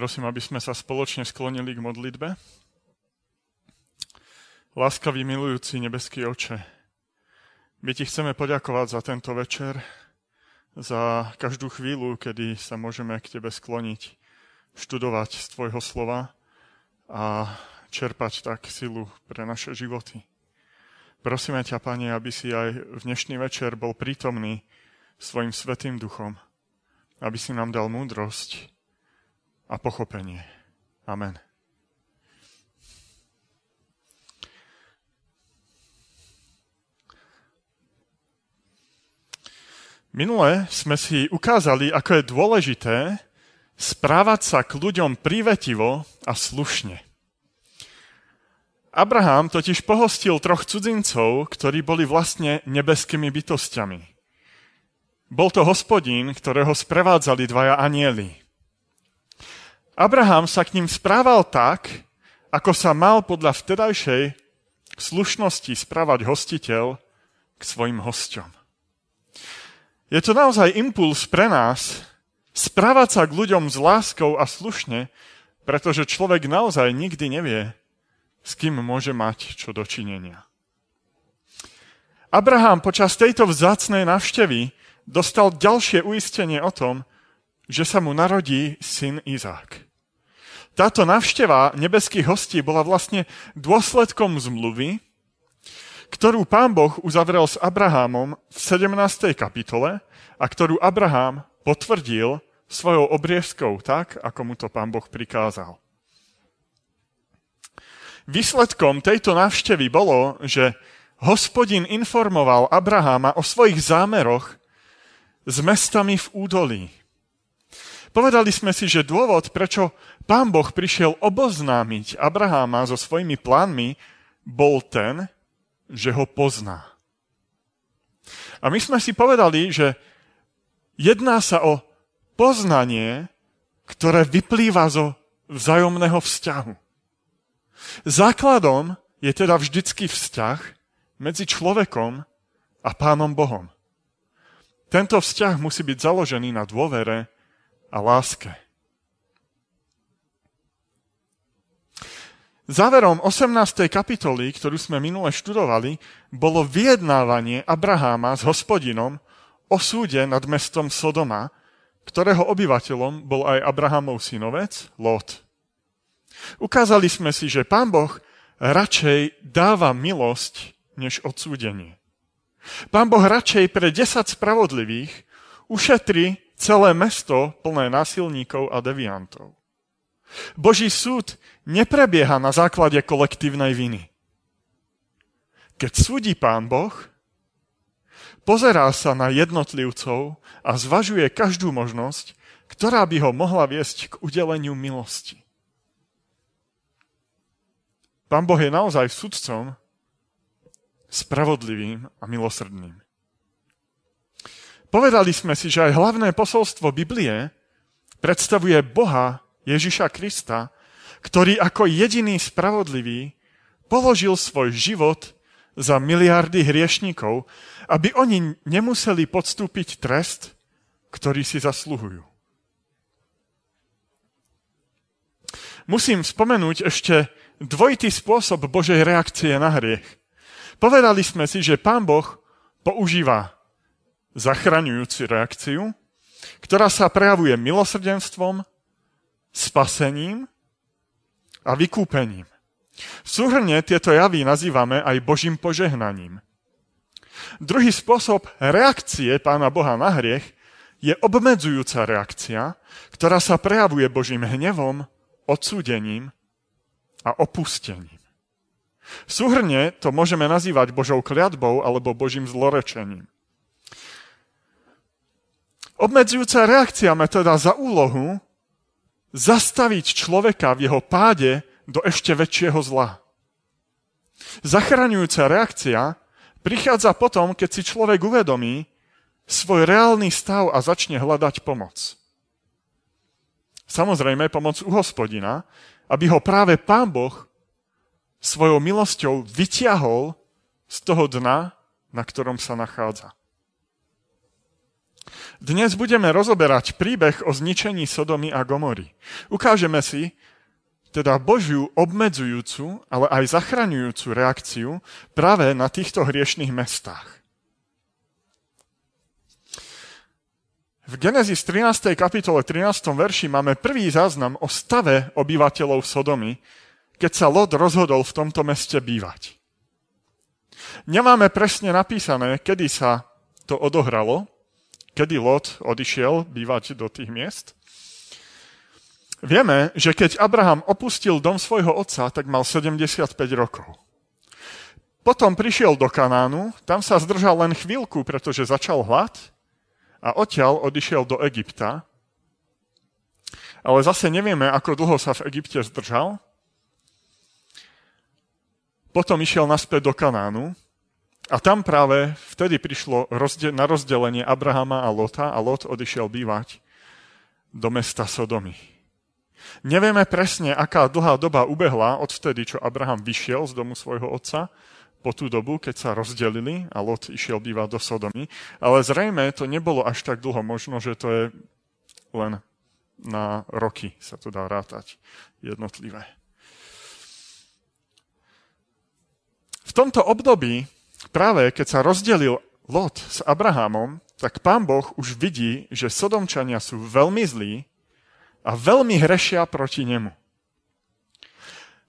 Prosím, aby sme sa spoločne sklonili k modlitbe. Láskavý, milujúci nebeský Oče, my ti chceme poďakovať za tento večer, za každú chvíľu, kedy sa môžeme k tebe skloniť, študovať z tvojho slova a čerpať tak silu pre naše životy. Prosíme ťa, Pane, aby si aj v dnešný večer bol prítomný svojim svätým duchom, aby si nám dal múdrosť a pochopenie. Amen. Minule sme si ukázali, ako je dôležité správať sa k ľuďom prívetivo a slušne. Abrahám totiž pohostil 3 cudzincov, ktorí boli vlastne nebeskými bytosťami. Bol to hospodín, ktorého sprevádzali 2 anjeli. Abrahám sa k ním správal tak, ako sa mal podľa vtedajšej slušnosti správať hostiteľ k svojim hosťom. Je to naozaj impuls pre nás správať sa k ľuďom s láskou a slušne, pretože človek naozaj nikdy nevie, s kým môže mať čo dočinenia. Abrahám počas tejto vzácnej návštevy dostal ďalšie uistenie o tom, že sa mu narodí syn Izák. Táto návšteva nebeských hostí bola vlastne dôsledkom zmluvy, ktorú Pán Boh uzavrel s Abrahámom v 17. kapitole a ktorú Abrahám potvrdil svojou obriezkou tak, ako mu to Pán Boh prikázal. Výsledkom tejto návštevy bolo, že Hospodin informoval Abraháma o svojich zámeroch s mestami v údolí. Povedali sme si, že dôvod, prečo Pán Boh prišiel oboznámiť Abraháma so svojimi plánmi, bol ten, že ho pozná. A my sme si povedali, že jedná sa o poznanie, ktoré vyplýva zo vzájomného vzťahu. Základom je teda vždycky vzťah medzi človekom a Pánom Bohom. Tento vzťah musí byť založený na dôvere a láske. Záverom 18. kapitoly, ktorú sme minule študovali, bolo vyjednávanie Abraháma s Hospodinom o súde nad mestom Sodoma, ktorého obyvateľom bol aj Abrahámov synovec Lot. Ukázali sme si, že Pán Boh radšej dáva milosť než odsúdenie. Pán Boh radšej pre 10 spravodlivých ušetri celé mesto plné násilníkov a deviantov. Boží súd neprebieha na základe kolektívnej viny. Keď súdi Pán Boh, pozerá sa na jednotlivcov a zvažuje každú možnosť, ktorá by ho mohla viesť k udeleniu milosti. Pán Boh je naozaj sudcom, spravodlivým a milosrdným. Povedali sme si, že aj hlavné posolstvo Biblie predstavuje Boha Ježiša Krista, ktorý ako jediný spravodlivý položil svoj život za miliardy hriešnikov, aby oni nemuseli podstúpiť trest, ktorý si zasluhujú. Musím spomenúť ešte dvojitý spôsob Božej reakcie na hriech. Povedali sme si, že Pán Boh používa zachraňujúcu reakciu, ktorá sa prejavuje milosrdenstvom, spasením a vykúpením. Súhrne tieto javy nazývame aj Božím požehnaním. Druhý spôsob reakcie Pána Boha na hriech je obmedzujúca reakcia, ktorá sa prejavuje Božím hnevom, odsúdením a opustením. Súhrne to môžeme nazývať Božou kliatbou alebo Božím zlorečením. Obmedzujúca reakcia má teda za úlohu zastaviť človeka v jeho páde do ešte väčšieho zla. Zachraňujúca reakcia prichádza potom, keď si človek uvedomí svoj reálny stav a začne hľadať pomoc. Samozrejme pomoc u Hospodina, aby ho práve Pán Boh svojou milosťou vyťahol z toho dna, na ktorom sa nachádza. Dnes budeme rozoberať príbeh o zničení Sodomy a Gomory. Ukážeme si teda Božiu obmedzujúcu, ale aj zachraňujúcu reakciu práve na týchto hriešnych mestách. V Genesis 13. kapitole 13. verši máme prvý záznam o stave obyvateľov Sodomy, keď sa Lot rozhodol v tomto meste bývať. Nemáme presne napísané, kedy sa to odohralo, kedy Lot odišiel bývať do tých miest. Vieme, že keď Abrahám opustil dom svojho otca, tak mal 75 rokov. Potom prišiel do Kanánu, tam sa zdržal len chvíľku, pretože začal hlad a odtiaľ odišiel do Egypta. Ale zase nevieme, ako dlho sa v Egypte zdržal. Potom išiel naspäť do Kanánu a tam práve vtedy prišlo na rozdelenie Abrahama a Lota a Lot odišiel bývať do mesta Sodomy. Nevieme presne, aká dlhá doba ubehla od vtedy, čo Abraham vyšiel z domu svojho otca, po tú dobu, keď sa rozdelili a Lot išiel bývať do Sodomy, ale zrejme to nebolo až tak dlho, možno, že to je len na roky sa to dá rátať jednotlivé. V tomto období, práve keď sa rozdelil Lot s Abrahamom, tak Pán Boh už vidí, že Sodomčania sú veľmi zlí a veľmi hrešia proti nemu.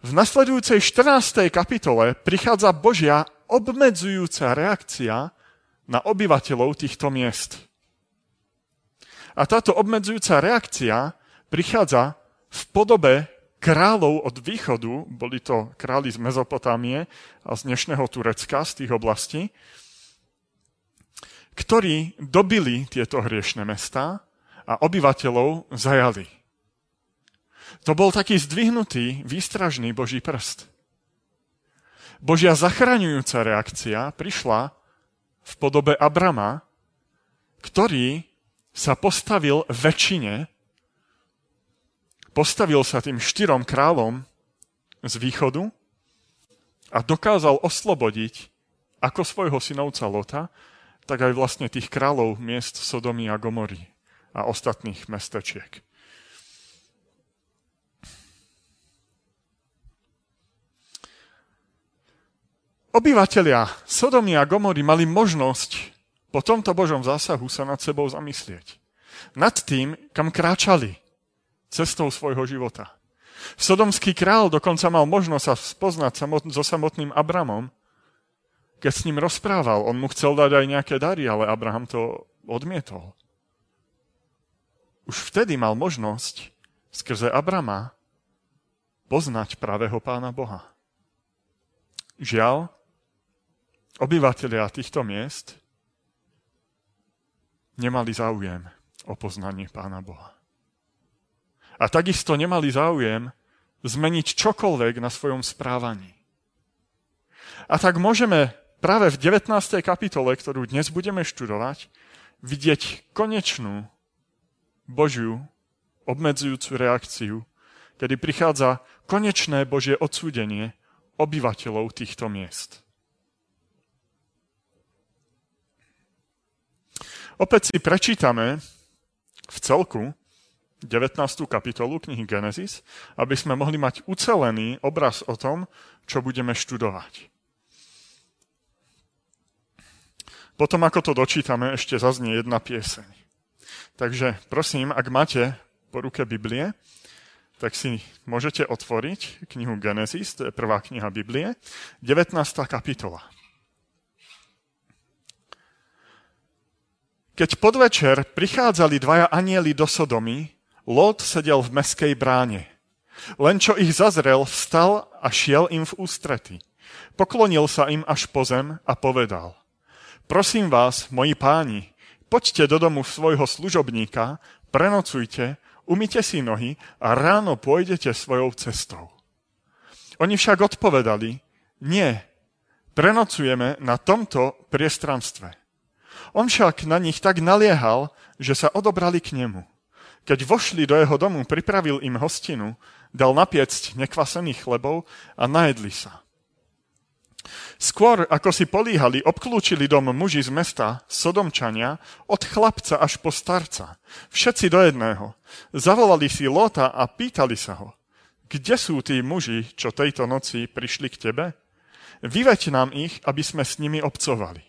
V nasledujúcej 14. kapitole prichádza Božia obmedzujúca reakcia na obyvateľov týchto miest. A táto obmedzujúca reakcia prichádza v podobe kráľov od východu, boli to králi z Mezopotámie a z dnešného Turecka, z tých oblastí, ktorí dobili tieto hriešne mestá a obyvateľov zajali. To bol taký zdvihnutý, výstražný Boží prst. Božia zachraňujúca reakcia prišla v podobe Abrama, ktorý sa postavil väčšine, postavil sa tým 4 kráľom z východu a dokázal oslobodiť ako svojho synovca Lota, tak aj vlastne tých kráľov miest Sodomy a Gomory a ostatných mestečiek. Obyvatelia Sodomy a Gomory mali možnosť po tomto Božom zásahu sa nad sebou zamyslieť. Nad tým, kam kráčali cestou svojho života. Sodomský král dokonca mal možnosť sa spoznať so samotným Abramom, keď s ním rozprával. On mu chcel dať aj nejaké dary, ale Abraham to odmietol. Už vtedy mal možnosť skrze Abrama poznať pravého Pána Boha. Žiaľ, obyvatelia týchto miest nemali záujem o poznanie Pána Boha. A takisto nemali záujem zmeniť čokoľvek na svojom správaní. A tak môžeme práve v 19. kapitole, ktorú dnes budeme študovať, vidieť konečnú Božiu obmedzujúcu reakciu, kedy prichádza konečné Božie odsúdenie obyvateľov týchto miest. Opäť si prečítame v celku 19. kapitolu knihy Genesis, aby sme mohli mať ucelený obraz o tom, čo budeme študovať. Potom, ako to dočítame, ešte zaznie jedna pieseň. Takže prosím, ak máte po ruke Biblie, tak si môžete otvoriť knihu Genesis, to je prvá kniha Biblie, 19. kapitola. Keď podvečer prichádzali 2 anjeli do Sodomy, Lot sedel v mestskej bráne. Len čo ich zazrel, vstal a šiel im v ústrety. Poklonil sa im až po zem a povedal: Prosím vás, moji páni, poďte do domu svojho služobníka, prenocujte, umyte si nohy a ráno pôjdete svojou cestou. Oni však odpovedali: Nie, prenocujeme na tomto priestranstve. On však na nich tak naliehal, že sa odobrali k nemu. Keď vošli do jeho domu, pripravil im hostinu, dal napiecť nekvasených chlebov a najedli sa. Skôr, ako si políhali, obklúčili dom muži z mesta, Sodomčania, od chlapca až po starca. Všetci do jedného. Zavolali si Lóta a pýtali sa ho, kde sú tí muži, čo tejto noci prišli k tebe? Vyveď nám ich, aby sme s nimi obcovali.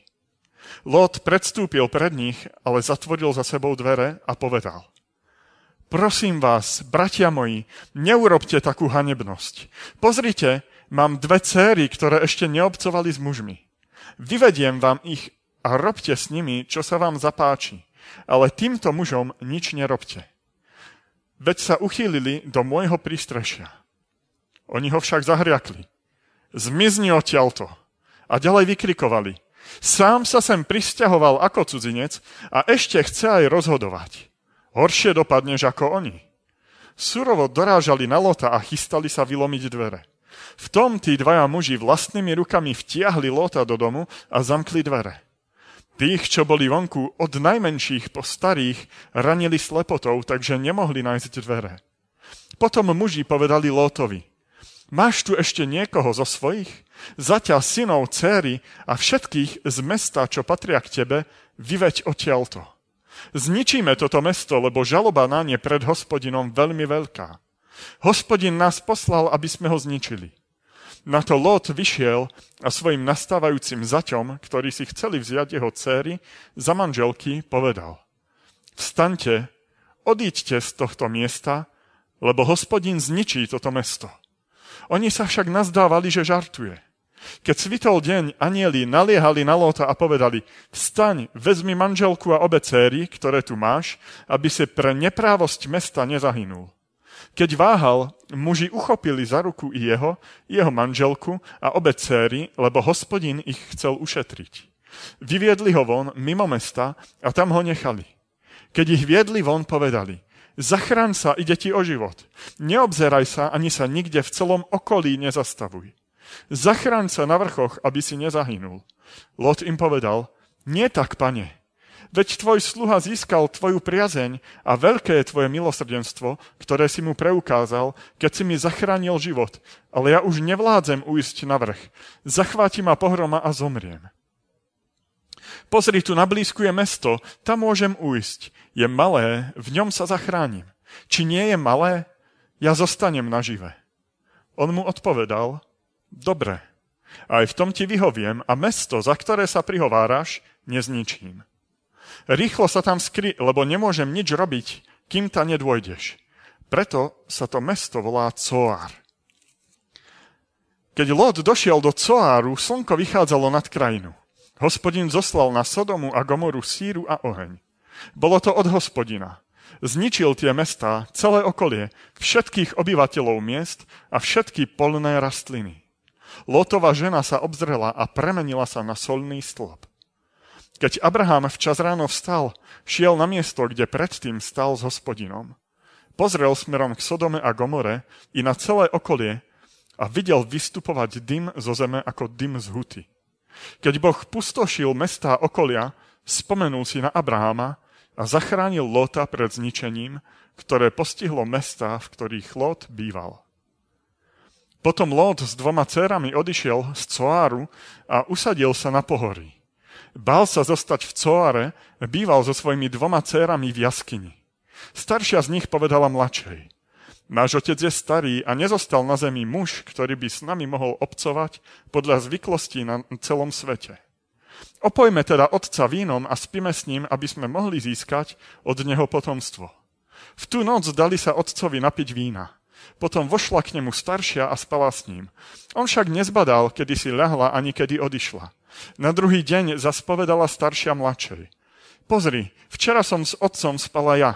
Lot predstúpil pred nich, ale zatvoril za sebou dvere a povedal, prosím vás, bratia moji, neurobte takú hanebnosť. Pozrite, mám dve céry, ktoré ešte neobcovali s mužmi. Vyvediem vám ich a robte s nimi, čo sa vám zapáči, ale týmto mužom nič nerobte. Veď sa uchýlili do môjho prístrešia. Oni ho však zahriakli. Zmizni odtiaľto. A ďalej vykrikovali. Sám sa sem prisťahoval ako cudzinec a ešte chce aj rozhodovať. Horšie dopadneš ako oni. Surovo dorážali na Lota a chystali sa vylomiť dvere. V tom tí dvaja muži vlastnými rukami vtiahli Lóta do domu a zamkli dvere. Tých, čo boli vonku, od najmenších po starých, ranili slepotou, takže nemohli nájsť dvere. Potom muži povedali Lótovi, máš tu ešte niekoho zo svojich? Zaťa synov, céry a všetkých z mesta, čo patria k tebe, vyveď odtiaľto. Zničíme toto mesto, lebo žaloba na ne pred Hospodinom veľmi veľká. Hospodin nás poslal, aby sme ho zničili. Na to Lot vyšiel a svojim nastávajúcim zaťom, ktorí si chceli vziať jeho dcéry, za manželky povedal. Vstaňte, odíďte z tohto miesta, lebo Hospodin zničí toto mesto. Oni sa však nazdávali, že žartuje. Keď svitol deň, anieli naliehali na Lota a povedali, vstaň, vezmi manželku a obe dcéry, ktoré tu máš, aby si pre neprávosť mesta nezahynul. Keď váhal, muži uchopili za ruku i jeho manželku a obe céry, lebo Hospodin ich chcel ušetriť. Vyviedli ho von mimo mesta a tam ho nechali. Keď ich viedli von, povedali, zachraň sa, ide ti o život. Neobzeraj sa, ani sa nikde v celom okolí nezastavuj. Zachraň sa na vrchoch, aby si nezahynul. Lot im povedal, nie tak, pane. Veď tvoj sluha získal tvoju priazeň a veľké je tvoje milosrdenstvo, ktoré si mu preukázal, keď si mi zachránil život, ale ja už nevládzem ujsť na vrch. Zachváti ma pohroma a zomriem. Pozri, tu nablízku je mesto, tam môžem ujsť. Je malé, v ňom sa zachránim. Či nie je malé, ja zostanem nažive. On mu odpovedal, dobre, aj v tom ti vyhoviem a mesto, za ktoré sa prihováraš, nezničím. Rýchlo sa tam skry, lebo nemôžem nič robiť, kým ta nedôjdeš. Preto sa to mesto volá Coár. Keď Lot došiel do Coáru, slnko vychádzalo nad krajinu. Hospodin zoslal na Sodomu a Gomoru síru a oheň. Bolo to od Hospodina. Zničil tie mestá, celé okolie, všetkých obyvateľov miest a všetky polné rastliny. Lotova žena sa obzrela a premenila sa na solný stĺp. Keď Abrahám včas ráno vstal, šiel na miesto, kde predtým stal s Hospodinom. Pozrel smerom k Sodome a Gomore i na celé okolie a videl vystupovať dym zo zeme ako dym z huty. Keď Boh pustošil mestá okolia, spomenul si na Abraháma a zachránil Lóta pred zničením, ktoré postihlo mestá, v ktorých Lot býval. Potom Lot s dvoma dcérami odišiel z Coáru a usadil sa na pohorí. Bál sa zostať v Coáre, býval so svojimi dvoma dcérami v jaskyni. Staršia z nich povedala mladšej. Náš otec je starý a nezostal na zemi muž, ktorý by s nami mohol obcovať podľa zvyklostí na celom svete. Opojme teda otca vínom a spíme s ním, aby sme mohli získať od neho potomstvo. V tú noc dali sa otcovi napiť vína. Potom vošla k nemu staršia a spala s ním. On však nezbadal, kedy si ľahla ani kedy odišla. Na druhý deň zaspovedala staršia mladšej. Pozri, včera som s otcom spala ja.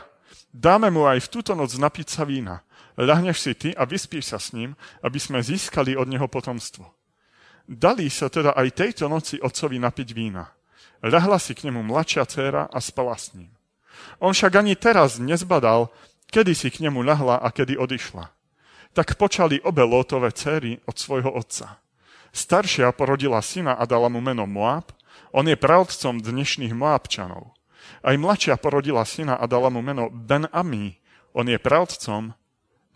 Dáme mu aj v túto noc napiť sa vína. Ľahneš si ty a vyspíš sa s ním, aby sme získali od neho potomstvo. Dali sa teda aj tejto noci otcovi napiť vína. Ľahla si k nemu mladšia dcéra a spala s ním. On však ani teraz nezbadal, kedy si k nemu ľahla a kedy odišla. Tak počali obe Lótove céry od svojho otca. Staršia porodila syna a dala mu meno Moab, on je praotcom dnešných Moabčanov. Aj mladšia porodila syna a dala mu meno Ben-Ammi, on je praotcom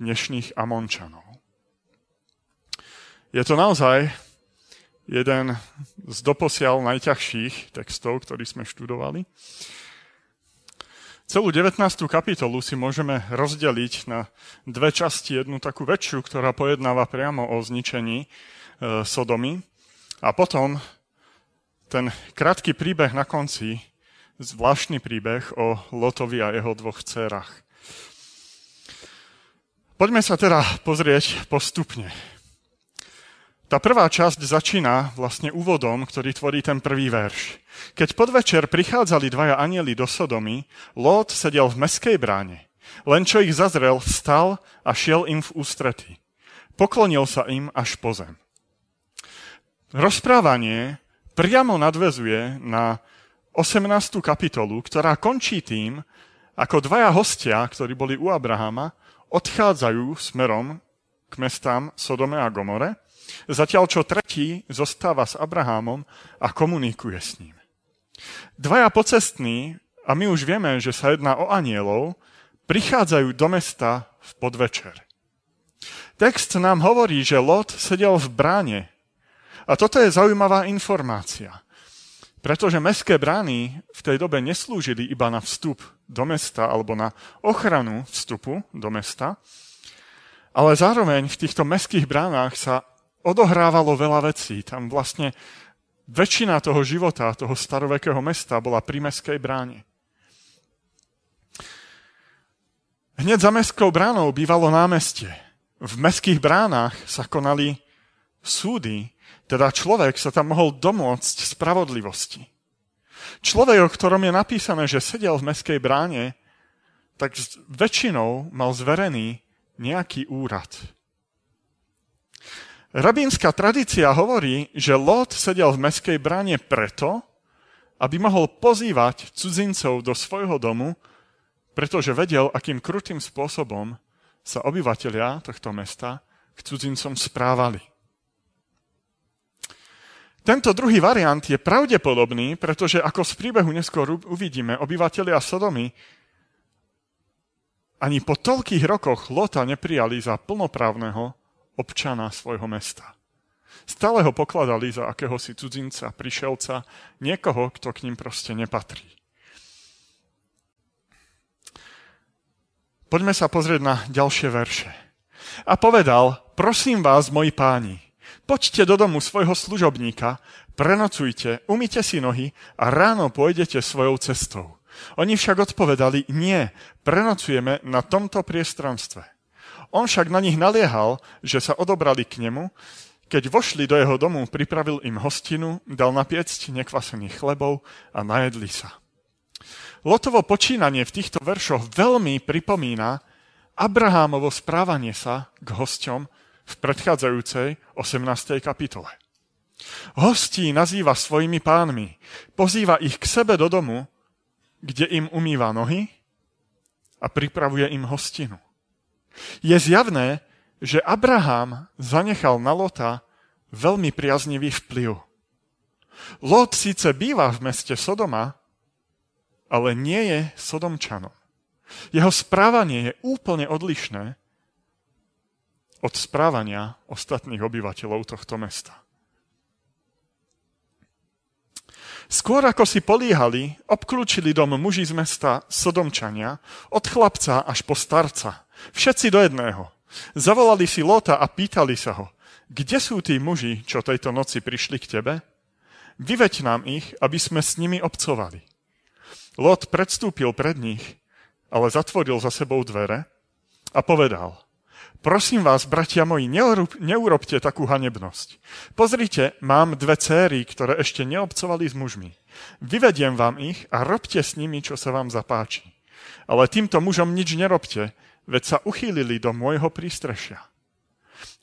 dnešných Amončanov. Je to naozaj jeden z doposiaľ najťažších textov, ktorý sme študovali. Celú 19. kapitolu si môžeme rozdeliť na dve časti, jednu takú väčšiu, ktorá pojednáva priamo o zničení Sodomy, a potom ten krátky príbeh na konci, zvláštny príbeh o Lotovi a jeho dvoch dcérach. Poďme sa teda pozrieť postupne. Tá prvá časť začína vlastne úvodom, ktorý tvorí ten prvý verš. Keď podvečer prichádzali dvaja anjeli do Sodomy, Lot sedel v mestskej bráne. Len čo ich zazrel, vstal a šiel im v ústrety. Poklonil sa im až po zem. Rozprávanie priamo nadväzuje na 18. kapitolu, ktorá končí tým, ako dvaja hostia, ktorí boli u Abraháma, odchádzajú smerom k mestám Sodome a Gomore, zatiaľ čo tretí zostáva s Abrahámom a komunikuje s ním. Dvaja pocestní, a my už vieme, že sa jedná o anjelov, prichádzajú do mesta v podvečer. Text nám hovorí, že Lot sedel v bráne. A toto je zaujímavá informácia, pretože mestské brány v tej dobe neslúžili iba na vstup do mesta alebo na ochranu vstupu do mesta, ale zároveň v týchto mestských bránach sa odohrávalo veľa vecí. Tam vlastne väčšina toho života, toho starovekého mesta bola pri mestskej bráne. Hneď za mestskou bránou bývalo námestie. V mestských bránach sa konali súdy, teda človek sa tam mohol domôcť spravodlivosti. Človek, o ktorom je napísané, že sedel v mestskej bráne, tak väčšinou mal zverený nejaký úrad. Rabínska tradícia hovorí, že Lot sedel v mestskej bráne preto, aby mohol pozývať cudzincov do svojho domu, pretože vedel, akým krutým spôsobom sa obyvatelia tohto mesta k cudzincom správali. Tento druhý variant je pravdepodobný, pretože ako z príbehu neskôr uvidíme, obyvatelia Sodomy ani po toľkých rokoch Lota neprijali za plnoprávneho občana svojho mesta. Stále ho pokladali za akéhosi cudzinca, prišelca, niekoho, kto k ním proste nepatrí. Poďme sa pozrieť na ďalšie verše. A povedal, prosím vás, moji páni, poďte do domu svojho služobníka, prenocujte, umyte si nohy a ráno pôjdete svojou cestou. Oni však odpovedali, nie, prenocujeme na tomto priestranstve. On však na nich naliehal, že sa odobrali k nemu. Keď vošli do jeho domu, pripravil im hostinu, dal napiecť nekvasených chlebov a najedli sa. Lotovo počínanie v týchto veršoch veľmi pripomína Abrahámovo správanie sa k hosťom v predchádzajúcej 18. kapitole. Hostí nazýva svojimi pánmi, pozýva ich k sebe do domu, kde im umýva nohy a pripravuje im hostinu. Je zjavné, že Abrahám zanechal na Lota veľmi priaznivý vplyv. Lot síce býva v meste Sodoma, ale nie je Sodomčanom. Jeho správanie je úplne odlišné od správania ostatných obyvateľov tohto mesta. Skôr ako si políhali, obklúčili dom muži z mesta Sodomčania, od chlapca až po starca. Všetci do jedného. Zavolali si Lota a pýtali sa ho, kde sú tí muži, čo tejto noci prišli k tebe? Vyveď nám ich, aby sme s nimi obcovali. Lot predstúpil pred nich, ale zatvoril za sebou dvere a povedal, prosím vás, bratia moji, neurobte takú hanebnosť. Pozrite, mám dve céry, ktoré ešte neobcovali s mužmi. Vyvediem vám ich a robte s nimi, čo sa vám zapáči. Ale týmto mužom nič nerobte, veď sa uchýlili do môjho prístrešia.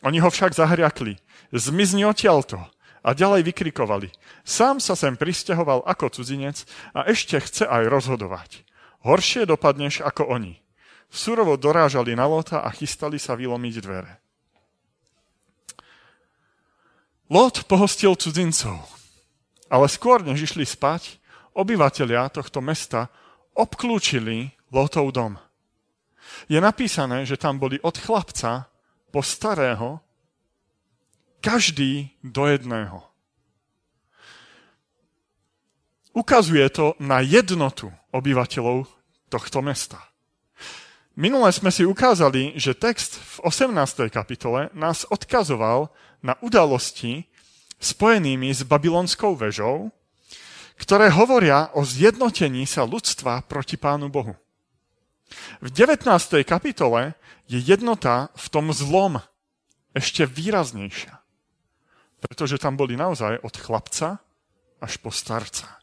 Oni ho však zahriakli. Zmizni odtiaľto. A ďalej vykrikovali. Sám sa sem prisťahoval ako cudzinec a ešte chce aj rozhodovať. Horšie dopadneš ako oni. Surovo dorážali na Lota a chystali sa vylomiť dvere. Lot pohostil cudzincov, ale skôr než išli spať, obyvatelia tohto mesta obklúčili Lotov dom. Je napísané, že tam boli od chlapca po starého, každý do jedného. Ukazuje to na jednotu obyvateľov tohto mesta. Minule sme si ukázali, že text v 18. kapitole nás odkazoval na udalosti spojenými s babylonskou vežou, ktoré hovoria o zjednotení sa ľudstva proti Pánu Bohu. V 19. kapitole je jednota v tom zlom ešte výraznejšia, pretože tam boli naozaj od chlapca až po starca.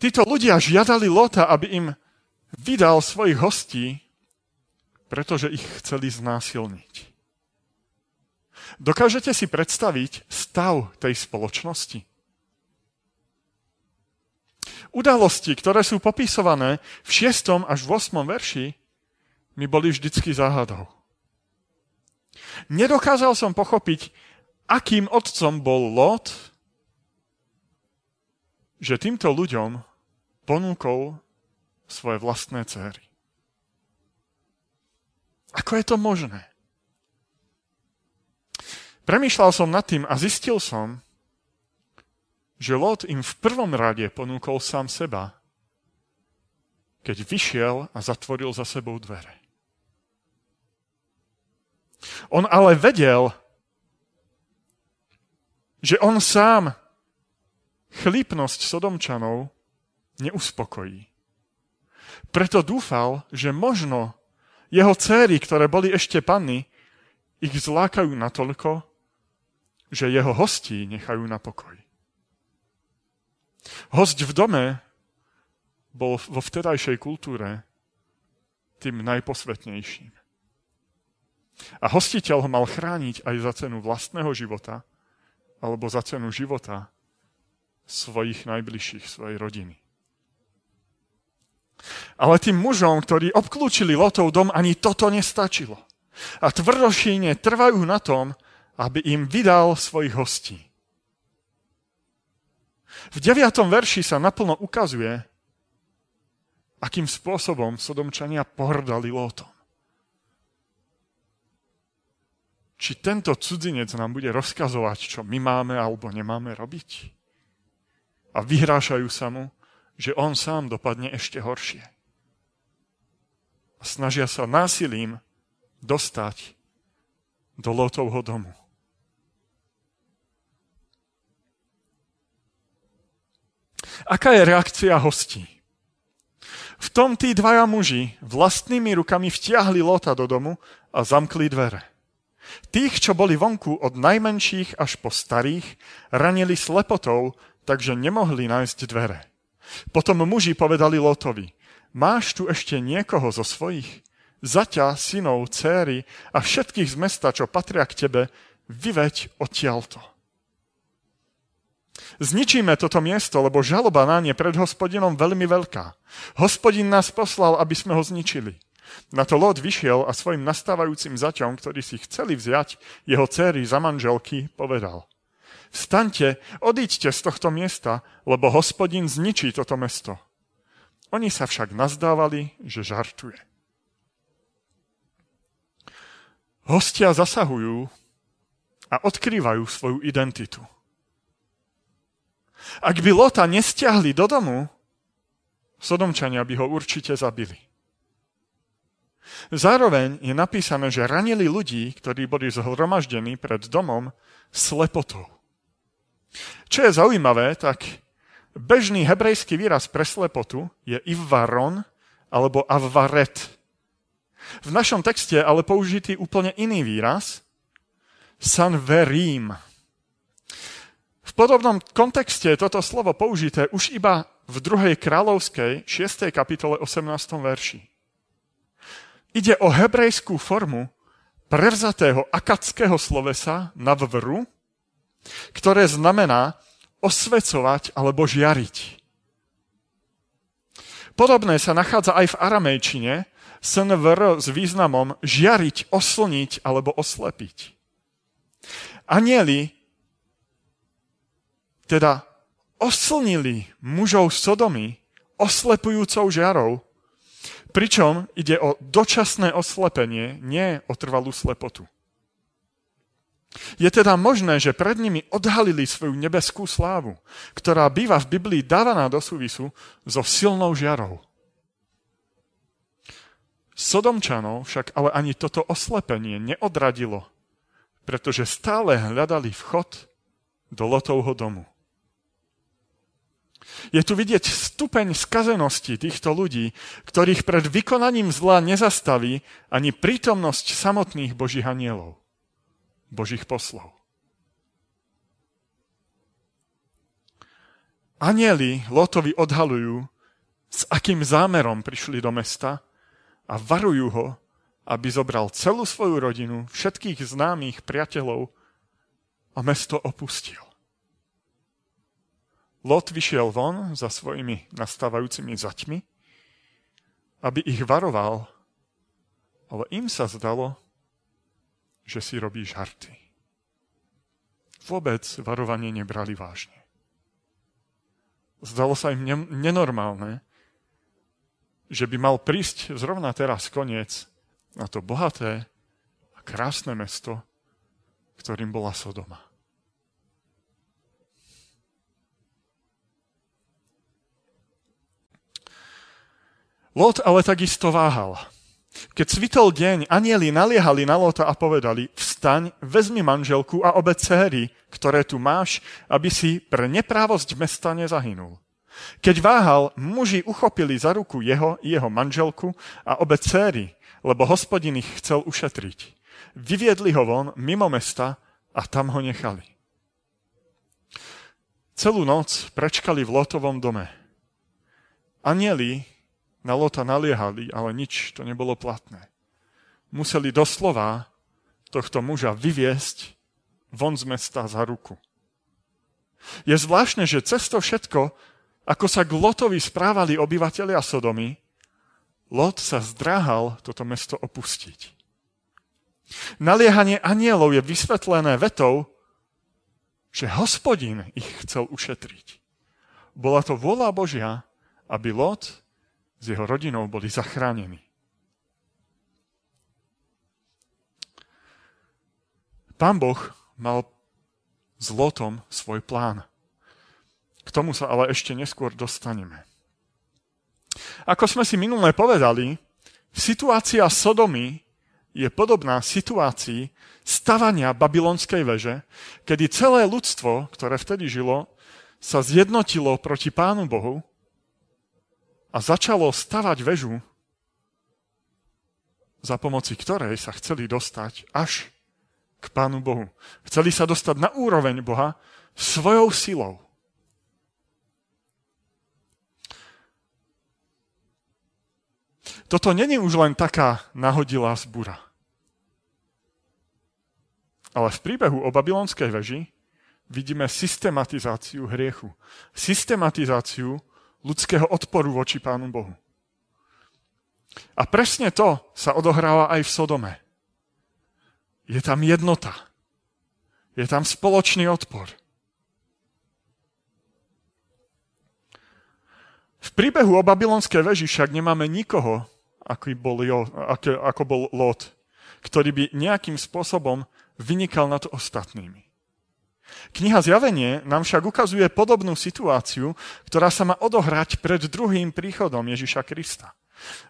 Títo ľudia žiadali Lota, aby im vydal svojich hostí, pretože ich chceli znásilniť. Dokážete si predstaviť stav tej spoločnosti? Udalosti, ktoré sú popisované v 6. až 8. verši, mi boli vždycky záhadou. Nedokázal som pochopiť, akým otcom bol Lot, že týmto ľuďom ponúkol svoje vlastné dcéry. Ako je to možné? Premýšľal som nad tým a zistil som, že Lot im v prvom rade ponúkol sám seba, keď vyšiel a zatvoril za sebou dvere. On ale vedel, že on sám chlípnosť Sodomčanov neuspokojí. Preto dúfal, že možno jeho dcéry, ktoré boli ešte panny, ich zlákajú natoľko, že jeho hostí nechajú na pokoj. Hosť v dome bol vo vtedajšej kultúre tým najposvetnejším. A hostiteľ ho mal chrániť aj za cenu vlastného života alebo za cenu života svojich najbližších, svojej rodiny. Ale tým mužom, ktorí obklúčili Lotov dom, ani toto nestačilo. A tvrdošíne trvajú na tom, aby im vydal svojich hostí. V 9. verši sa naplno ukazuje, akým spôsobom Sodomčania pohrdali Lótom. Či tento cudzinec nám bude rozkazovať, čo my máme alebo nemáme robiť? A vyhrášajú sa mu, že on sám dopadne ešte horšie. A snažia sa násilím dostať do Lótovho domu. Aká je reakcia hostí? V tom tí dvaja muži vlastnými rukami vtiahli Lota do domu a zamkli dvere. Tých, čo boli vonku od najmenších až po starých, ranili slepotou, takže nemohli nájsť dvere. Potom muži povedali Lotovi: máš tu ešte niekoho zo svojich? Zaťa, synov, céry a všetkých z mesta, čo patria k tebe, vyveď odtiaľto. Zničíme toto miesto, lebo žaloba nám je pred Hospodinom veľmi veľká. Hospodin nás poslal, aby sme ho zničili. Na to Lot vyšiel a svojim nastávajúcim zaťom, ktorí si chceli vziať jeho céry za manželky, povedal: vstaňte, odíďte z tohto miesta, lebo Hospodin zničí toto mesto. Oni sa však nazdávali, že žartuje. Hostia zasahujú a odkrývajú svoju identitu. Ak by Lota nestiahli do domu, Sodomčania by ho určite zabili. Zároveň je napísané, že ranili ľudí, ktorí boli zhromaždení pred domom, slepotou. Čo je zaujímavé, tak bežný hebrejský výraz pre slepotu je ivvaron alebo avvaret. V našom texte je ale použitý úplne iný výraz, sanverím. V podobnom kontexte je toto slovo použité už iba v 2. kráľovskej 6. kapitole 18. verši. Ide o hebrejskú formu prevzatého akadského slovesa navvru, ktoré znamená osvecovať alebo žiariť. Podobné sa nachádza aj v aramejčine snvr s významom žiariť, oslniť alebo oslepiť. Anieli teda oslnili mužov Sodomy oslepujúcou žiarou, pričom ide o dočasné oslepenie, nie o trvalú slepotu. Je teda možné, že pred nimi odhalili svoju nebeskú slávu, ktorá býva v Biblii dávaná do súvisu so silnou žiarou. Sodomčanov však ale ani toto oslepenie neodradilo, pretože stále hľadali vchod do Lotovho domu. Je tu vidieť stupeň skazenosti týchto ľudí, ktorých pred vykonaním zla nezastaví ani prítomnosť samotných Božích anielov, Božích poslov. Anieli Lotovi odhalujú, s akým zámerom prišli do mesta a varujú ho, aby zobral celú svoju rodinu, všetkých známych priateľov a mesto opustil. Lot vyšiel von za svojimi nastávajúcimi zaťmi, aby ich varoval, ale im sa zdalo, že si robí žarty. Vôbec varovanie nebrali vážne. Zdalo sa im nenormálne, že by mal prísť zrovna teraz koniec na to bohaté a krásne mesto, ktorým bola Sodoma. Lot ale takisto váhal. Keď svitol deň, anjeli naliehali na Lota a povedali: vstaň, vezmi manželku a obe céry, ktoré tu máš, aby si pre neprávosť mesta nezahynul. Keď váhal, muži uchopili za ruku jeho i jeho manželku a obe céry, lebo hospodin ich chcel ušetriť. Vyviedli ho von mimo mesta a tam ho nechali. Celú noc prečkali v Lotovom dome. Anjeli na Lota naliehali, ale nič to nebolo platné. Museli doslova tohto muža vyviesť von z mesta za ruku. Je zvláštne, že cez to všetko, ako sa k Lotovi správali obyvatelia Sodomy, Lot sa zdráhal toto mesto opustiť. Naliehanie anjelov je vysvetlené vetou, že Hospodin ich chcel ušetriť. Bola to vôľa Božia, aby Lot s jeho rodinou boli zachránení. Pán Boh mal s Lotom svoj plán. K tomu sa ale ešte neskôr dostaneme. Ako sme si minulé povedali, situácia Sodomy je podobná situácii stavania babylonskej veže, kedy celé ľudstvo, ktoré vtedy žilo, sa zjednotilo proti Pánu Bohu a začalo stavať väžu, za pomoci ktorej sa chceli dostať až k Pánu Bohu. Chceli sa dostať na úroveň Boha svojou silou. Toto není už len taká nahodilá zbura. Ale v príbehu o babylonskej väži vidíme systematizáciu hriechu. Systematizáciu ľudského odporu voči Pánu Bohu. A presne to sa odohráva aj v Sodome. Je tam jednota. Je tam spoločný odpor. V príbehu o babylonskej veži však nemáme nikoho, ako bol Lot, ktorý by nejakým spôsobom vynikal nad ostatnými. Kniha Zjavenie nám však ukazuje podobnú situáciu, ktorá sa má odohrať pred druhým príchodom Ježiša Krista.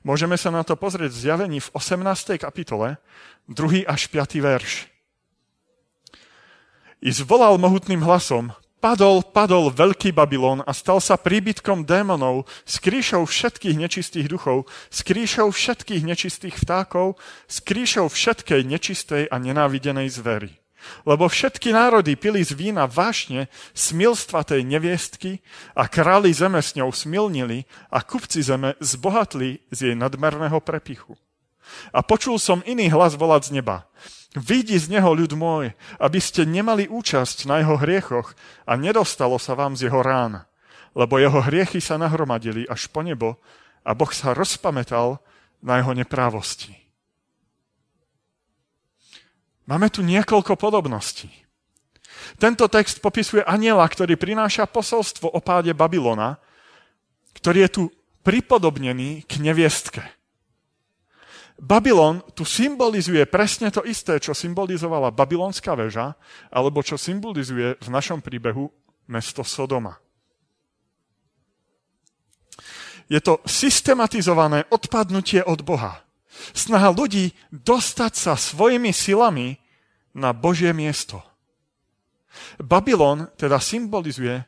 Môžeme sa na to pozrieť v Zjavení v 18. kapitole, 2. až 5. verš. I zvolal mohutným hlasom: padol, padol veľký Babylon a stal sa príbytkom démonov, skrýšou všetkých nečistých duchov, skrýšou všetkých nečistých vtákov, skrýšou všetkej nečistej a nenávidenej zvery. Lebo všetky národy pili z vína vášne smilstva tej neviestky a králi zeme s ňou smilnili a kupci zeme zbohatli z jej nadmerného prepichu. A počul som iný hlas volať z neba: vyjdi z neho, ľud môj, aby ste nemali účasť na jeho hriechoch a nedostalo sa vám z jeho rán. Lebo jeho hriechy sa nahromadili až po nebo a Boh sa rozpamätal na jeho neprávosti. Máme tu niekoľko podobností. Tento text popisuje anjela, ktorý prináša posolstvo o páde Babylona, ktorý je tu pripodobnený k neviestke. Babylon tu symbolizuje presne to isté, čo symbolizovala babylonská väža, alebo čo symbolizuje v našom príbehu mesto Sodoma. Je to systematizované odpadnutie od Boha. Snaha ľudí dostať sa svojimi silami na Božie miesto. Babylon teda symbolizuje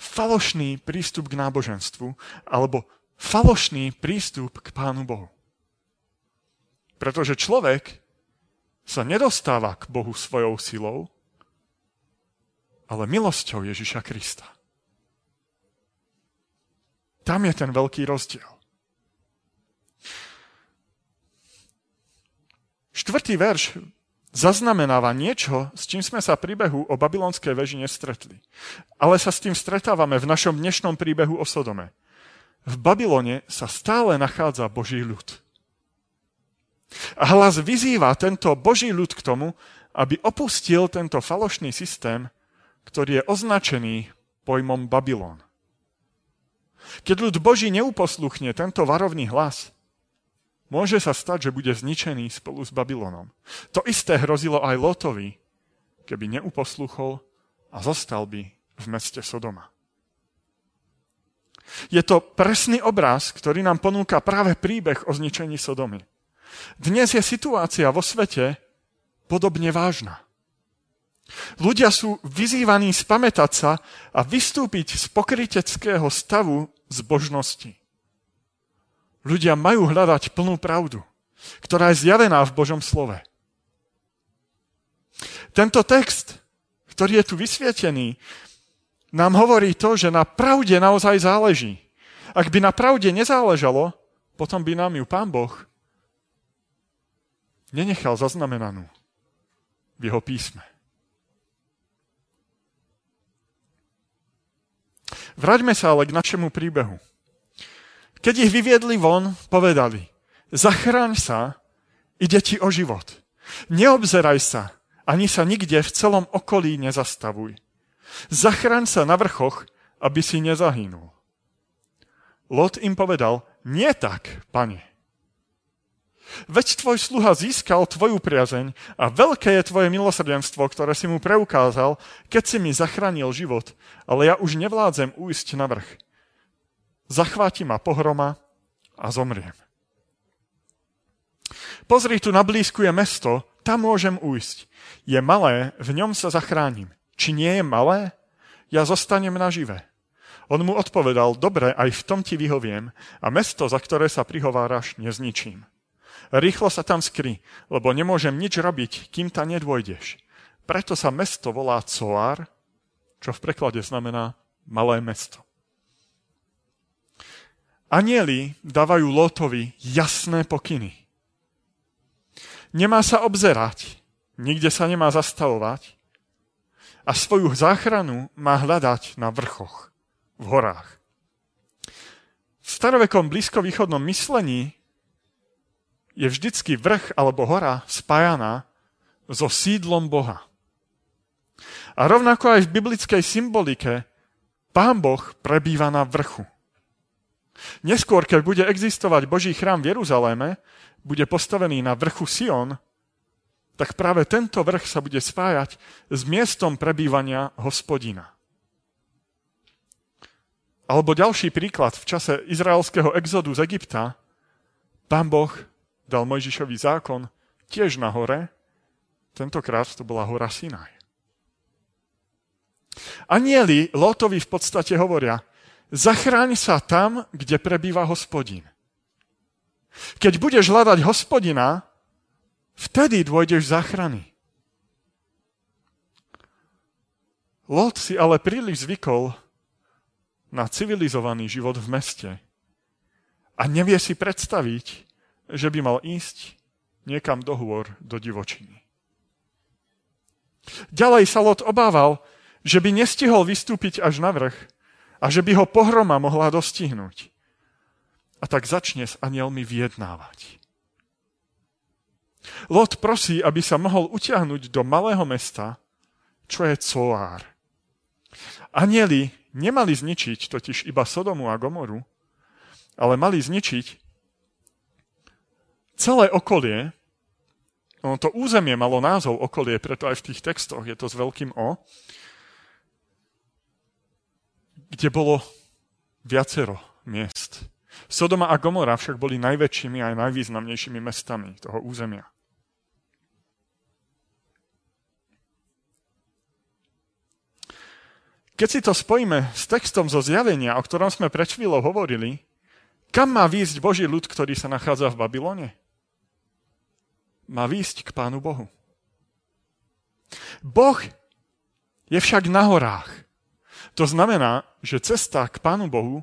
falošný prístup k náboženstvu alebo falošný prístup k Pánu Bohu. Pretože človek sa nedostáva k Bohu svojou silou, ale milosťou Ježiša Krista. Tam je ten veľký rozdiel. Štvrtý verš zaznamenáva niečo, s čím sme sa v príbehu o babylonskej väži nestretli. Ale sa s tým stretávame v našom dnešnom príbehu o Sodome. V Babylone sa stále nachádza Boží ľud. A hlas vyzýva tento Boží ľud k tomu, aby opustil tento falošný systém, ktorý je označený pojmom Babylon. Keď ľud Boží neuposluchne tento varovný hlas, môže sa stať, že bude zničený spolu s Babylonom. To isté hrozilo aj Lotovi, keby neuposluchol a zostal by v meste Sodoma. Je to presný obraz, ktorý nám ponúka práve príbeh o zničení Sodomy. Dnes je situácia vo svete podobne vážna. Ľudia sú vyzývaní spamätať sa a vystúpiť z pokryteckého stavu zbožnosti. Ľudia majú hľadať plnú pravdu, ktorá je zjavená v Božom slove. Tento text, ktorý je tu vysvietený, nám hovorí to, že na pravde naozaj záleží. Ak by na pravde nezáležalo, potom by nám ju Pán Boh nenechal zaznamenanú v jeho písme. Vráťme sa ale k našemu príbehu. Keď ich vyviedli von, povedali: zachráň sa, ide ti o život. Neobzeraj sa, ani sa nikde v celom okolí nezastavuj. Zachráň sa na vrchoch, aby si nezahynul. Lot im povedal: nie tak, Pane. Veď tvoj sluha získal tvoju priazeň a veľké je tvoje milosrdenstvo, ktoré si mu preukázal, keď si mi zachránil život, ale ja už nevládzem ujsť na vrch. Zachváti ma pohroma a zomriem. Pozri, tu nablízku je mesto, tam môžem ujsť. Je malé, v ňom sa zachránim. Či nie je malé? Ja zostanem nažive. On mu odpovedal: dobre, aj v tom ti vyhoviem a mesto, za ktoré sa prihováraš, nezničím. Rýchlo sa tam skry, lebo nemôžem nič robiť, kým tam nedôjdeš. Preto sa mesto volá Coár, čo v preklade znamená malé mesto. Anjeli dávajú Lótovi jasné pokyny. Nemá sa obzerať, nikde sa nemá zastavovať a svoju záchranu má hľadať na vrchoch, v horách. V starovekom blízkovýchodnom myslení je vždycky vrch alebo hora spájaná so sídlom Boha. A rovnako aj v biblickej symbolike Pán Boh prebýva na vrchu. Neskôr, keď bude existovať Boží chrám v Jeruzaléme, bude postavený na vrchu Sion, tak práve tento vrch sa bude spájať s miestom prebývania Hospodina. Alebo ďalší príklad, v čase izraelského exodu z Egypta Pán Boh dal Mojžišovi zákon tiež na hore, tentokrát to bola hora Sinaj. Anjeli Lótovi v podstate hovoria: zachráň sa tam, kde prebýva Hospodin. Keď budeš hľadať Hospodina, vtedy dôjdeš záchrany. Lot si ale príliš zvykol na civilizovaný život v meste a nevie si predstaviť, že by mal ísť niekam do hôr, do divočiny. Ďalej sa Lot obával, že by nestihol vystúpiť až na vrch a že by ho pohroma mohla dostihnúť. A tak začne s anjelmi vyjednávať. Lot prosí, aby sa mohol utiahnuť do malého mesta, čo je Coár. Anjeli nemali zničiť totiž iba Sodomu a Gomoru, ale mali zničiť celé okolie, to územie malo názov okolie, preto aj v tých textoch je to s veľkým O, kde bolo viacero miest. Sodoma a Gomora však boli najväčšími a aj najvýznamnejšími mestami toho územia. Keď si to spojíme s textom zo Zjavenia, o ktorom sme pred chvíľou hovorili, kam má výjsť Boží ľud, ktorý sa nachádza v Babylone? Má výjsť k Pánu Bohu. Boh je však na horách. To znamená, že cesta k Pánu Bohu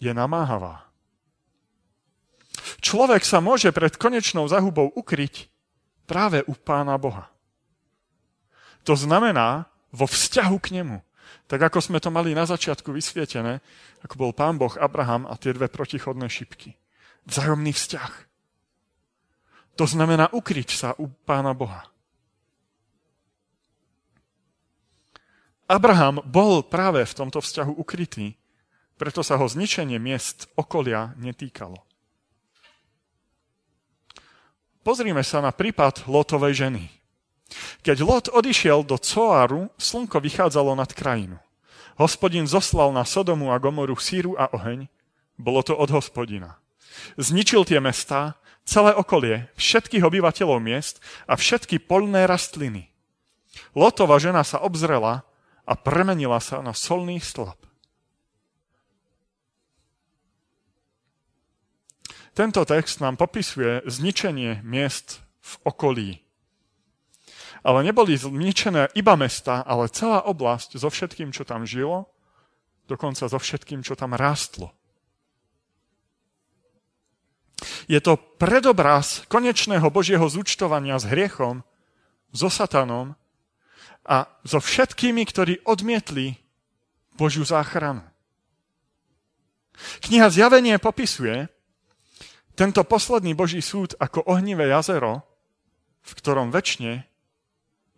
je namáhavá. Človek sa môže pred konečnou zahubou ukryť práve u Pána Boha. To znamená vo vzťahu k nemu. Tak ako sme to mali na začiatku vysvietené, ako bol Pán Boh, Abraham a tie dve protichodné šipky. Vzájomný vzťah. To znamená ukryť sa u Pána Boha. Abraham bol práve v tomto vzťahu ukrytý, preto sa ho zničenie miest okolia netýkalo. Pozrime sa na prípad Lotovej ženy. Keď Lot odišiel do Coáru, slnko vychádzalo nad krajinu. Hospodin zoslal na Sodomu a Gomoru síru a oheň. Bolo to od Hospodina. Zničil tie mestá, celé okolie, všetkých obyvateľov miest a všetky poľné rastliny. Lotova žena sa obzrela a premenila sa na solný stĺp. Tento text nám popisuje zničenie miest v okolí. Ale neboli zničené iba mestá, ale celá oblasť so všetkým, čo tam žilo, dokonca so všetkým, čo tam rástlo. Je to predobraz konečného Božieho zúčtovania s hriechom, so satanom a so všetkými, ktorí odmietli Božiu záchranu. Kniha Zjavenie popisuje tento posledný Boží súd ako ohnivé jazero, v ktorom večne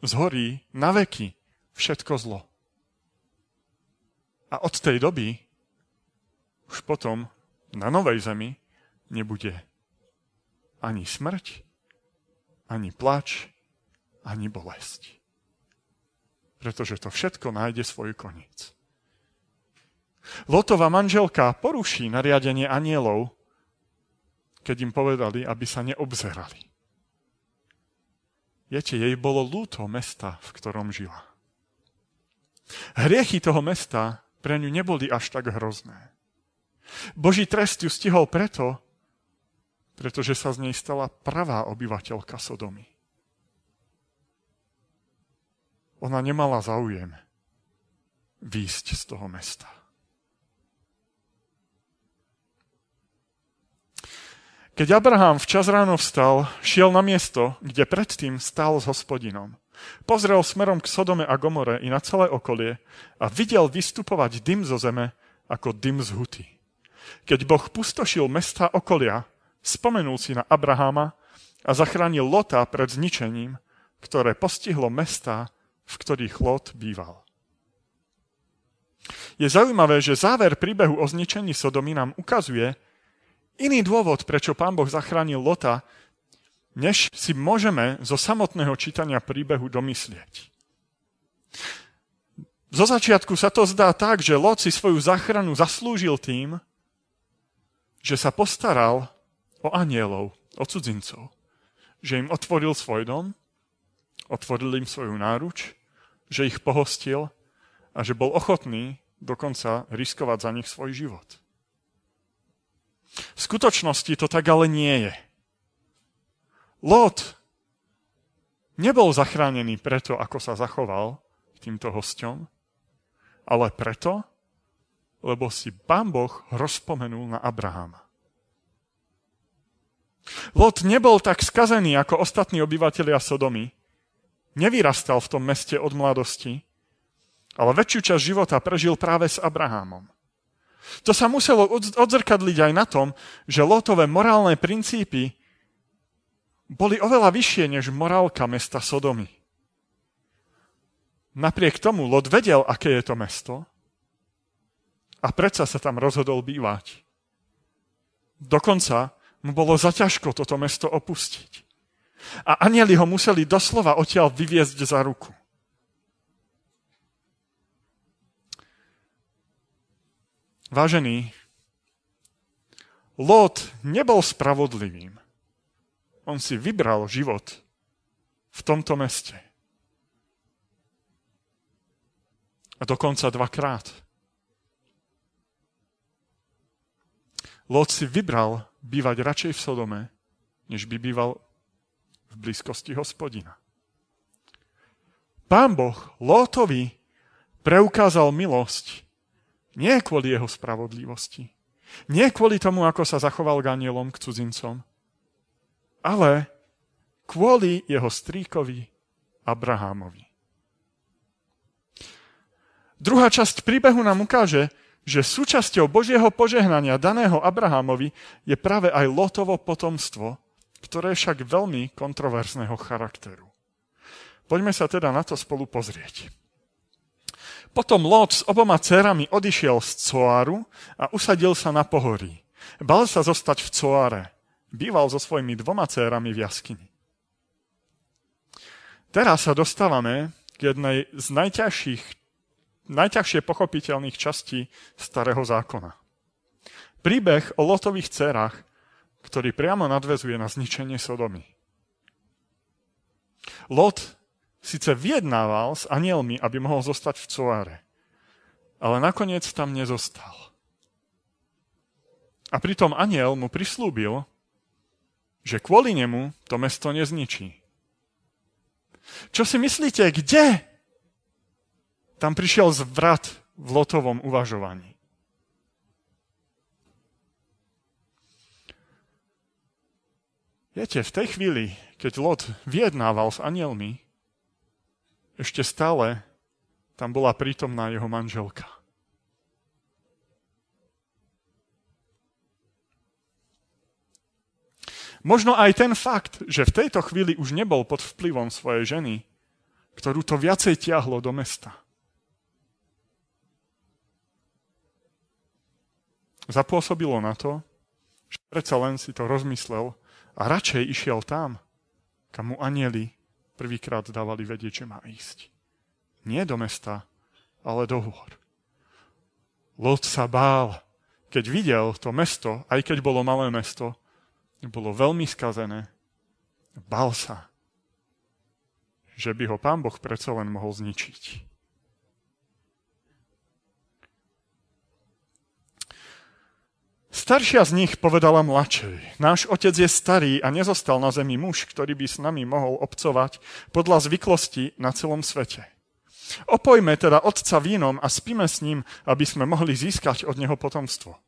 zhorí na veky všetko zlo. A od tej doby už potom na novej zemi nebude ani smrť, ani plač, ani bolesť. Pretože to všetko nájde svoj koniec. Lotova manželka poruší nariadenie anjelov, keď im povedali, aby sa neobzerali. Viete, jej bolo ľúto mesta, v ktorom žila. Hriechy toho mesta pre ňu neboli až tak hrozné. Boží trest ju stihol preto, pretože sa z nej stala pravá obyvateľka Sodomy. Ona nemala záujem výjsť z toho mesta. Keď Abraham včas ráno vstal, šiel na miesto, kde predtým stál s Hospodinom. Pozrel smerom k Sodome a Gomore i na celé okolie a videl vystupovať dym zo zeme ako dym z huty. Keď Boh pustošil mestá okolia, spomenul si na Abraháma a zachránil Lota pred zničením, ktoré postihlo mestá, v ktorých Lot býval. Je zaujímavé, že záver príbehu o zničení Sodomy nám ukazuje iný dôvod, prečo Pán Boh zachránil Lota, než si môžeme zo samotného čítania príbehu domyslieť. Zo začiatku sa to zdá tak, že Lot si svoju záchranu zaslúžil tým, že sa postaral o anjelov, o cudzincov. Že im otvoril svoj dom, otvoril im svoju náruč, že ich pohostil a že bol ochotný dokonca riskovať za nich svoj život. V skutočnosti to tak ale nie je. Lot nebol zachránený preto, ako sa zachoval týmto hosťom, ale preto, lebo si Pán Boh rozpomenul na Abraháma. Lot nebol tak skazený ako ostatní obyvatelia Sodomy, nevyrastal v tom meste od mladosti, ale väčšiu časť života prežil práve s Abrahámom. To sa muselo odzrkadliť aj na tom, že Lotové morálne princípy boli oveľa vyššie než morálka mesta Sodomy. Napriek tomu Lot vedel, aké je to mesto a predsa sa tam rozhodol bývať. Dokonca mu bolo zaťažko toto mesto opustiť. A anjeli ho museli doslova odtiaľ vyviesť za ruku. Vážený, Lot nebol spravodlivým. On si vybral život v tomto meste. A dokonca dvakrát. Lot si vybral bývať radšej v Sodome, než by býval v blízkosti Hospodina. Pán Boh Lótovi preukázal milosť nie kvôli jeho spravodlivosti, nie kvôli tomu, ako sa zachoval k anjelom, k cudzincom, ale kvôli jeho strýkovi Abrahámovi. Druhá časť príbehu nám ukáže, že súčasťou Božieho požehnania daného Abrahámovi je práve aj Lotovo potomstvo, ktoré je však veľmi kontroverzného charakteru. Poďme sa teda na to spolu pozrieť. Potom Lot s oboma dcérami odišiel z Coáru a usadil sa na pohorí. Bal sa zostať v Coáre. Býval so svojimi 2 dcérami v jaskyni. Teraz sa dostávame k jednej z najťažšie pochopiteľných častí Starého zákona. Príbeh o Lotových dcerách, ktorý priamo nadväzuje na zničenie Sodomy. Lot síce vyjednával s anjelmi, aby mohol zostať v Coáre, ale nakoniec tam nezostal. A pritom anjel mu prislúbil, že kvôli nemu to mesto nezničí. Čo si myslíte, kde? Tam prišiel zvrat v Lotovom uvažovaní. Viete, v tej chvíli, keď Lot vyjednával s anjelmi, ešte stále tam bola prítomná jeho manželka. Možno aj ten fakt, že v tejto chvíli už nebol pod vplyvom svojej ženy, ktorú to viacej tiahlo do mesta. Zapôsobilo na to, že predsa len si to rozmyslel a radšej išiel tam, kam mu anjeli prvýkrát dávali vedieť, že má ísť. Nie do mesta, ale do hôr. Lot sa bál, keď videl to mesto, aj keď bolo malé mesto, bolo veľmi skazené. Bál sa, že by ho Pán Boh predsa len mohol zničiť. Staršia z nich povedala mladšej: náš otec je starý a nezostal na zemi muž, ktorý by s nami mohol obcovať podľa zvyklosti na celom svete. Opojme teda otca vínom a spíme s ním, aby sme mohli získať od neho potomstvo.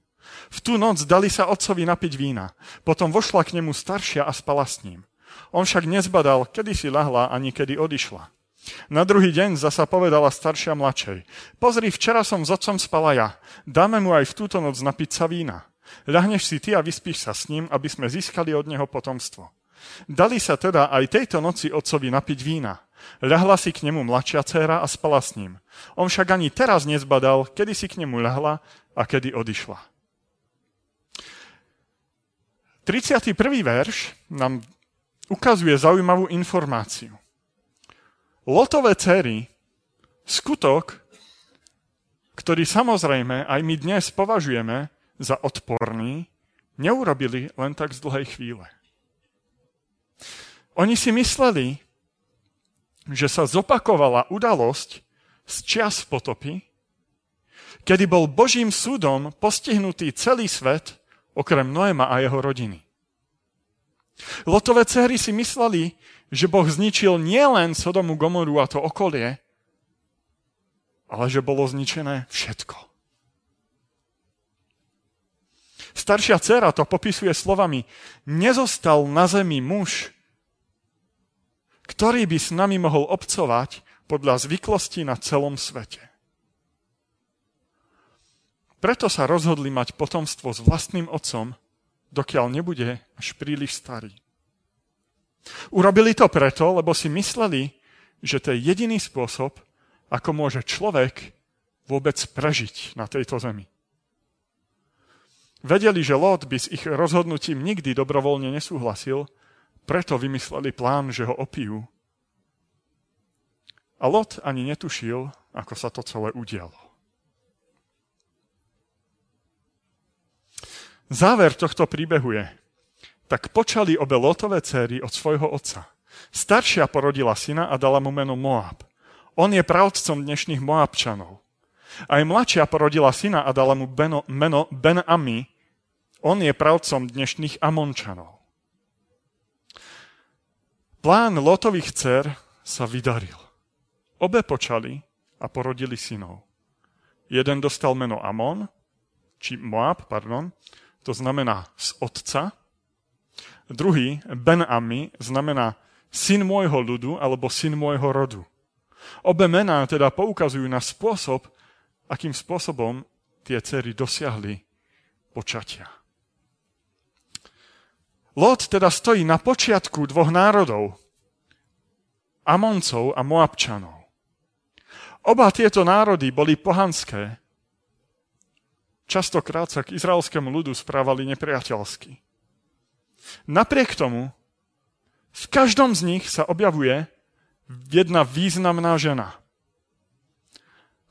V tú noc dali sa otcovi napiť vína, potom vošla k nemu staršia a spala s ním. On však nezbadal, kedy si lahla ani kedy odišla. Na druhý deň zasa povedala staršia mladšej: pozri, včera som s otcom spala ja, dáme mu aj v túto noc napiť sa vína. Ľahneš si ty a vyspíš sa s ním, aby sme získali od neho potomstvo. Dali sa teda aj tejto noci otcovi napiť vína. Ľahla si k nemu mladšia dcéra a spala s ním. On však ani teraz nezbadal, kedy si k nemu ľahla a kedy odišla. 31. verš nám ukazuje zaujímavú informáciu. Lotové dcery, skutok, ktorý samozrejme aj my dnes považujeme za odporný, neurobili len tak z dlhej chvíle. Oni si mysleli, že sa zopakovala udalosť z čias potopy, kedy bol Božím súdom postihnutý celý svet, okrem Noéma a jeho rodiny. Lotové dcery si mysleli, že Boh zničil nielen Sodomu, Gomoru a to okolie, ale že bolo zničené všetko. Staršia dcéra to popisuje slovami: nezostal na zemi muž, ktorý by s nami mohol obcovať podľa zvyklostí na celom svete. Preto sa rozhodli mať potomstvo s vlastným otcom, dokiaľ nebude až príliš starý. Urobili to preto, lebo si mysleli, že to je jediný spôsob, ako môže človek vôbec prežiť na tejto zemi. Vedeli, že Lot by s ich rozhodnutím nikdy dobrovoľne nesúhlasil, preto vymysleli plán, že ho opijú. A Lot ani netušil, ako sa to celé udialo. Záver tohto príbehu je, tak počali obe Lotové céry od svojho otca. Staršia porodila syna a dala mu meno Moab. On je pravdcom dnešných Moabčanov. Aj mladšia porodila syna a dala mu meno Ben-Ammi. On je pravdcom dnešných Amončanov. Plán Lotových dcer sa vydaril. Obe počali a porodili synov. Jeden dostal meno Amon, či Moab, to znamená z otca. Druhý, Ben-Ammi, znamená syn môjho ľudu alebo syn môjho rodu. Obe mená teda poukazujú na spôsob, akým spôsobom tie dcery dosiahli počatia. Lot teda stojí na počiatku dvoch národov, Amoncov a Moabčanov. Oba tieto národy boli pohanské. Častokrát sa k izraelskému ľudu správali nepriateľsky. Napriek tomu, v každom z nich sa objavuje jedna významná žena,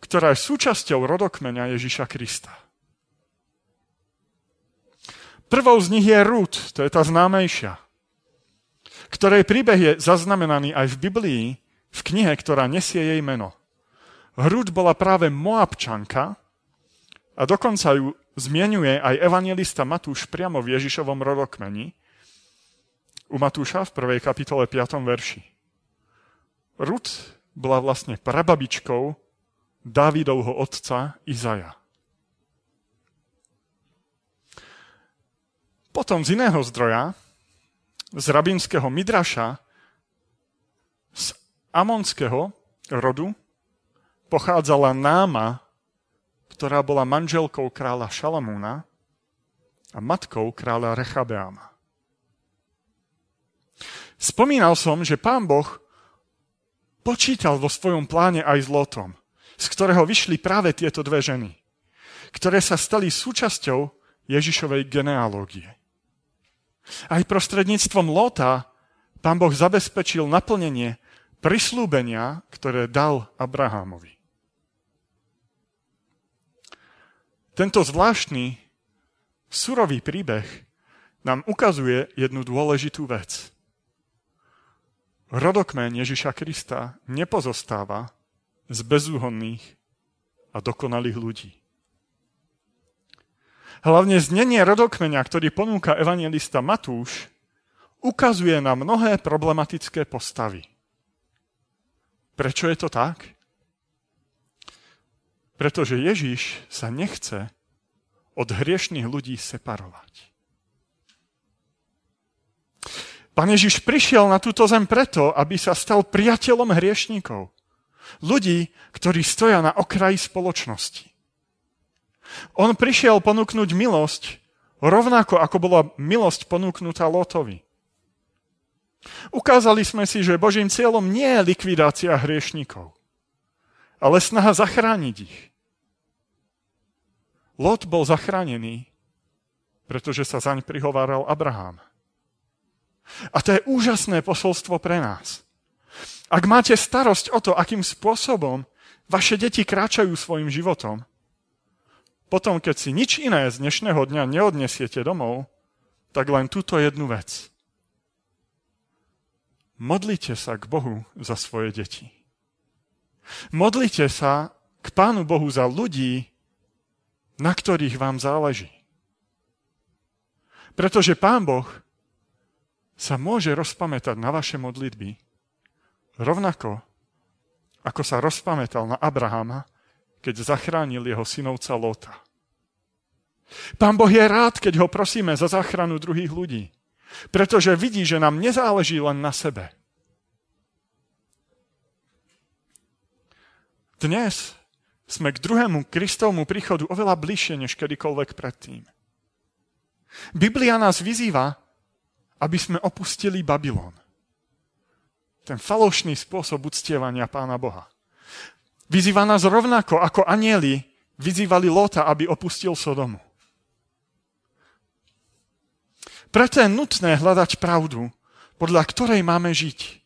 ktorá je súčasťou rodokmeňa Ježiša Krista. Prvou z nich je Rút, to je tá známejšia, ktorej príbeh je zaznamenaný aj v Biblii, v knihe, ktorá nesie jej meno. Rút bola práve Moabčanka a dokonca ju zmienuje aj evanjelista Matúš priamo v Ježišovom rodokmeni, u Matúša v 1. kapitole 5. verši. Rút bola vlastne prababičkou Dávidovho otca Izaja. Potom z iného zdroja, z rabínskeho Midraša, z amonského rodu pochádzala Naama, ktorá bola manželkou kráľa Šalamúna a matkou kráľa Rechabeama. Spomínal som, že Pán Boh počítal vo svojom pláne aj s Lotom, z ktorého vyšli práve tieto dve ženy, ktoré sa stali súčasťou Ježišovej genealógie. Aj prostredníctvom Lota Pán Boh zabezpečil naplnenie prisľúbenia, ktoré dal Abrahámovi. Tento zvláštny, surový príbeh nám ukazuje jednu dôležitú vec. Rodokmeň Ježiša Krista nepozostáva z bezúhonných a dokonalých ľudí. Hlavne znenie rodokmeňa, ktorý ponúka evanjelista Matúš, ukazuje na mnohé problematické postavy. Prečo je to tak? Pretože Ježiš sa nechce od hriešných ľudí separovať. Pán Ježiš prišiel na túto zem preto, aby sa stal priateľom hriešníkov. Ľudí, ktorí stoja na okraji spoločnosti. On prišiel ponúknuť milosť, rovnako ako bola milosť ponúknutá Lotovi. Ukázali sme si, že Božím cieľom nie je likvidácia hriešníkov, ale snaha zachrániť ich. Lot bol zachránený, pretože sa zaň prihováral Abrahám. A to je úžasné posolstvo pre nás. Ak máte starosť o to, akým spôsobom vaše deti kráčajú svojim životom, potom, keď si nič iné z dnešného dňa neodnesiete domov, tak len túto jednu vec. Modlite sa k Bohu za svoje deti. Modlite sa k Pánu Bohu za ľudí, na ktorých vám záleží. Pretože Pán Boh sa môže rozpamätať na vaše modlitby, rovnako ako sa rozpamätal na Abraháma, keď zachránil jeho synovca Lota. Pán Boh je rád, keď ho prosíme za záchranu druhých ľudí, pretože vidí, že nám nezáleží len na sebe. Dnes sme k druhému Kristovmu príchodu oveľa bližšie než kedykoľvek predtým. Biblia nás vyzýva, aby sme opustili Babylon. Ten falošný spôsob uctievania Pána Boha. Vyzýva nás rovnako, ako anjeli vyzývali Lota, aby opustil Sodomu. Preto je nutné hľadať pravdu, podľa ktorej máme žiť.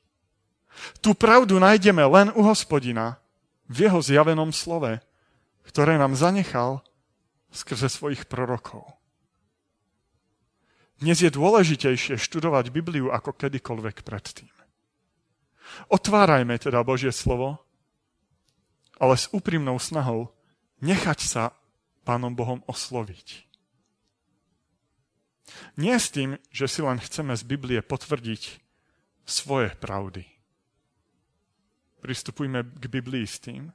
Tú pravdu nájdeme len u Hospodina, v jeho zjavenom slove, ktoré nám zanechal skrze svojich prorokov. Dnes je dôležitejšie študovať Bibliu ako kedykoľvek predtým. Otvárajme teda Božie slovo, ale s úprimnou snahou nechať sa Pánom Bohom osloviť. Nie s tým, že si len chceme z Biblie potvrdiť svoje pravdy. Pristupujme k Biblii s tým,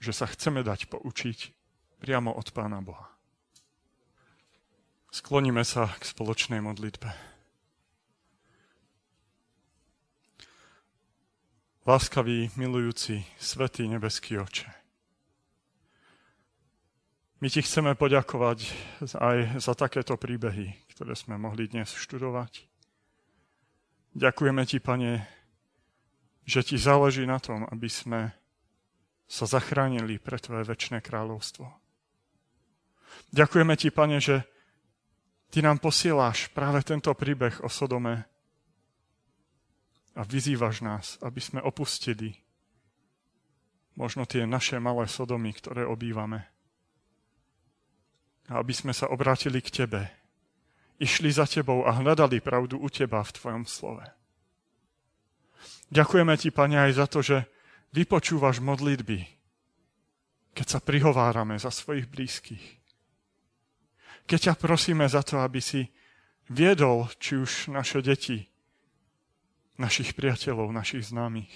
že sa chceme dať poučiť priamo od Pána Boha. Skloníme sa k spoločnej modlitbe. Láskavý, milujúci, svätý nebeský Otče, my ti chceme poďakovať aj za takéto príbehy, ktoré sme mohli dnes študovať. Ďakujeme ti, Pane, že ti záleží na tom, aby sme sa zachránili pre tvoje večné kráľovstvo. Ďakujeme ti, Pane, že ty nám posieláš práve tento príbeh o Sodome a vyzývaš nás, aby sme opustili možno tie naše malé Sodomy, ktoré obývame. A aby sme sa obrátili k tebe, išli za tebou a hľadali pravdu u teba v tvojom slove. Ďakujeme ti, Pane, aj za to, že vypočúvaš modlitby, keď sa prihovárame za svojich blízkych. Keď ťa prosíme za to, aby si viedol či už naše deti, našich priateľov, našich známych,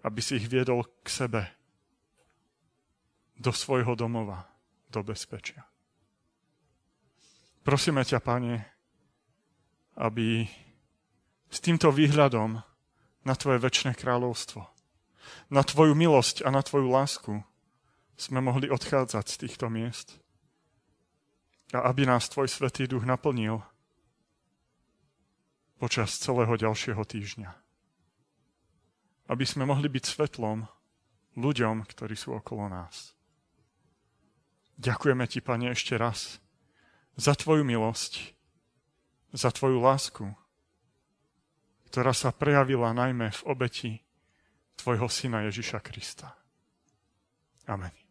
aby si ich viedol k sebe, do svojho domova, do bezpečia. Prosíme ťa, Pane, aby s týmto výhľadom na tvoje večné kráľovstvo, na tvoju milosť a na tvoju lásku sme mohli odchádzať z týchto miest, a aby nás tvoj Svätý Duch naplnil počas celého ďalšieho týždňa. Aby sme mohli byť svetlom ľuďom, ktorí sú okolo nás. Ďakujeme ti, Pane, ešte raz za tvoju milosť, za tvoju lásku, ktorá sa prejavila najmä v obeti tvojho Syna Ježiša Krista. Amen.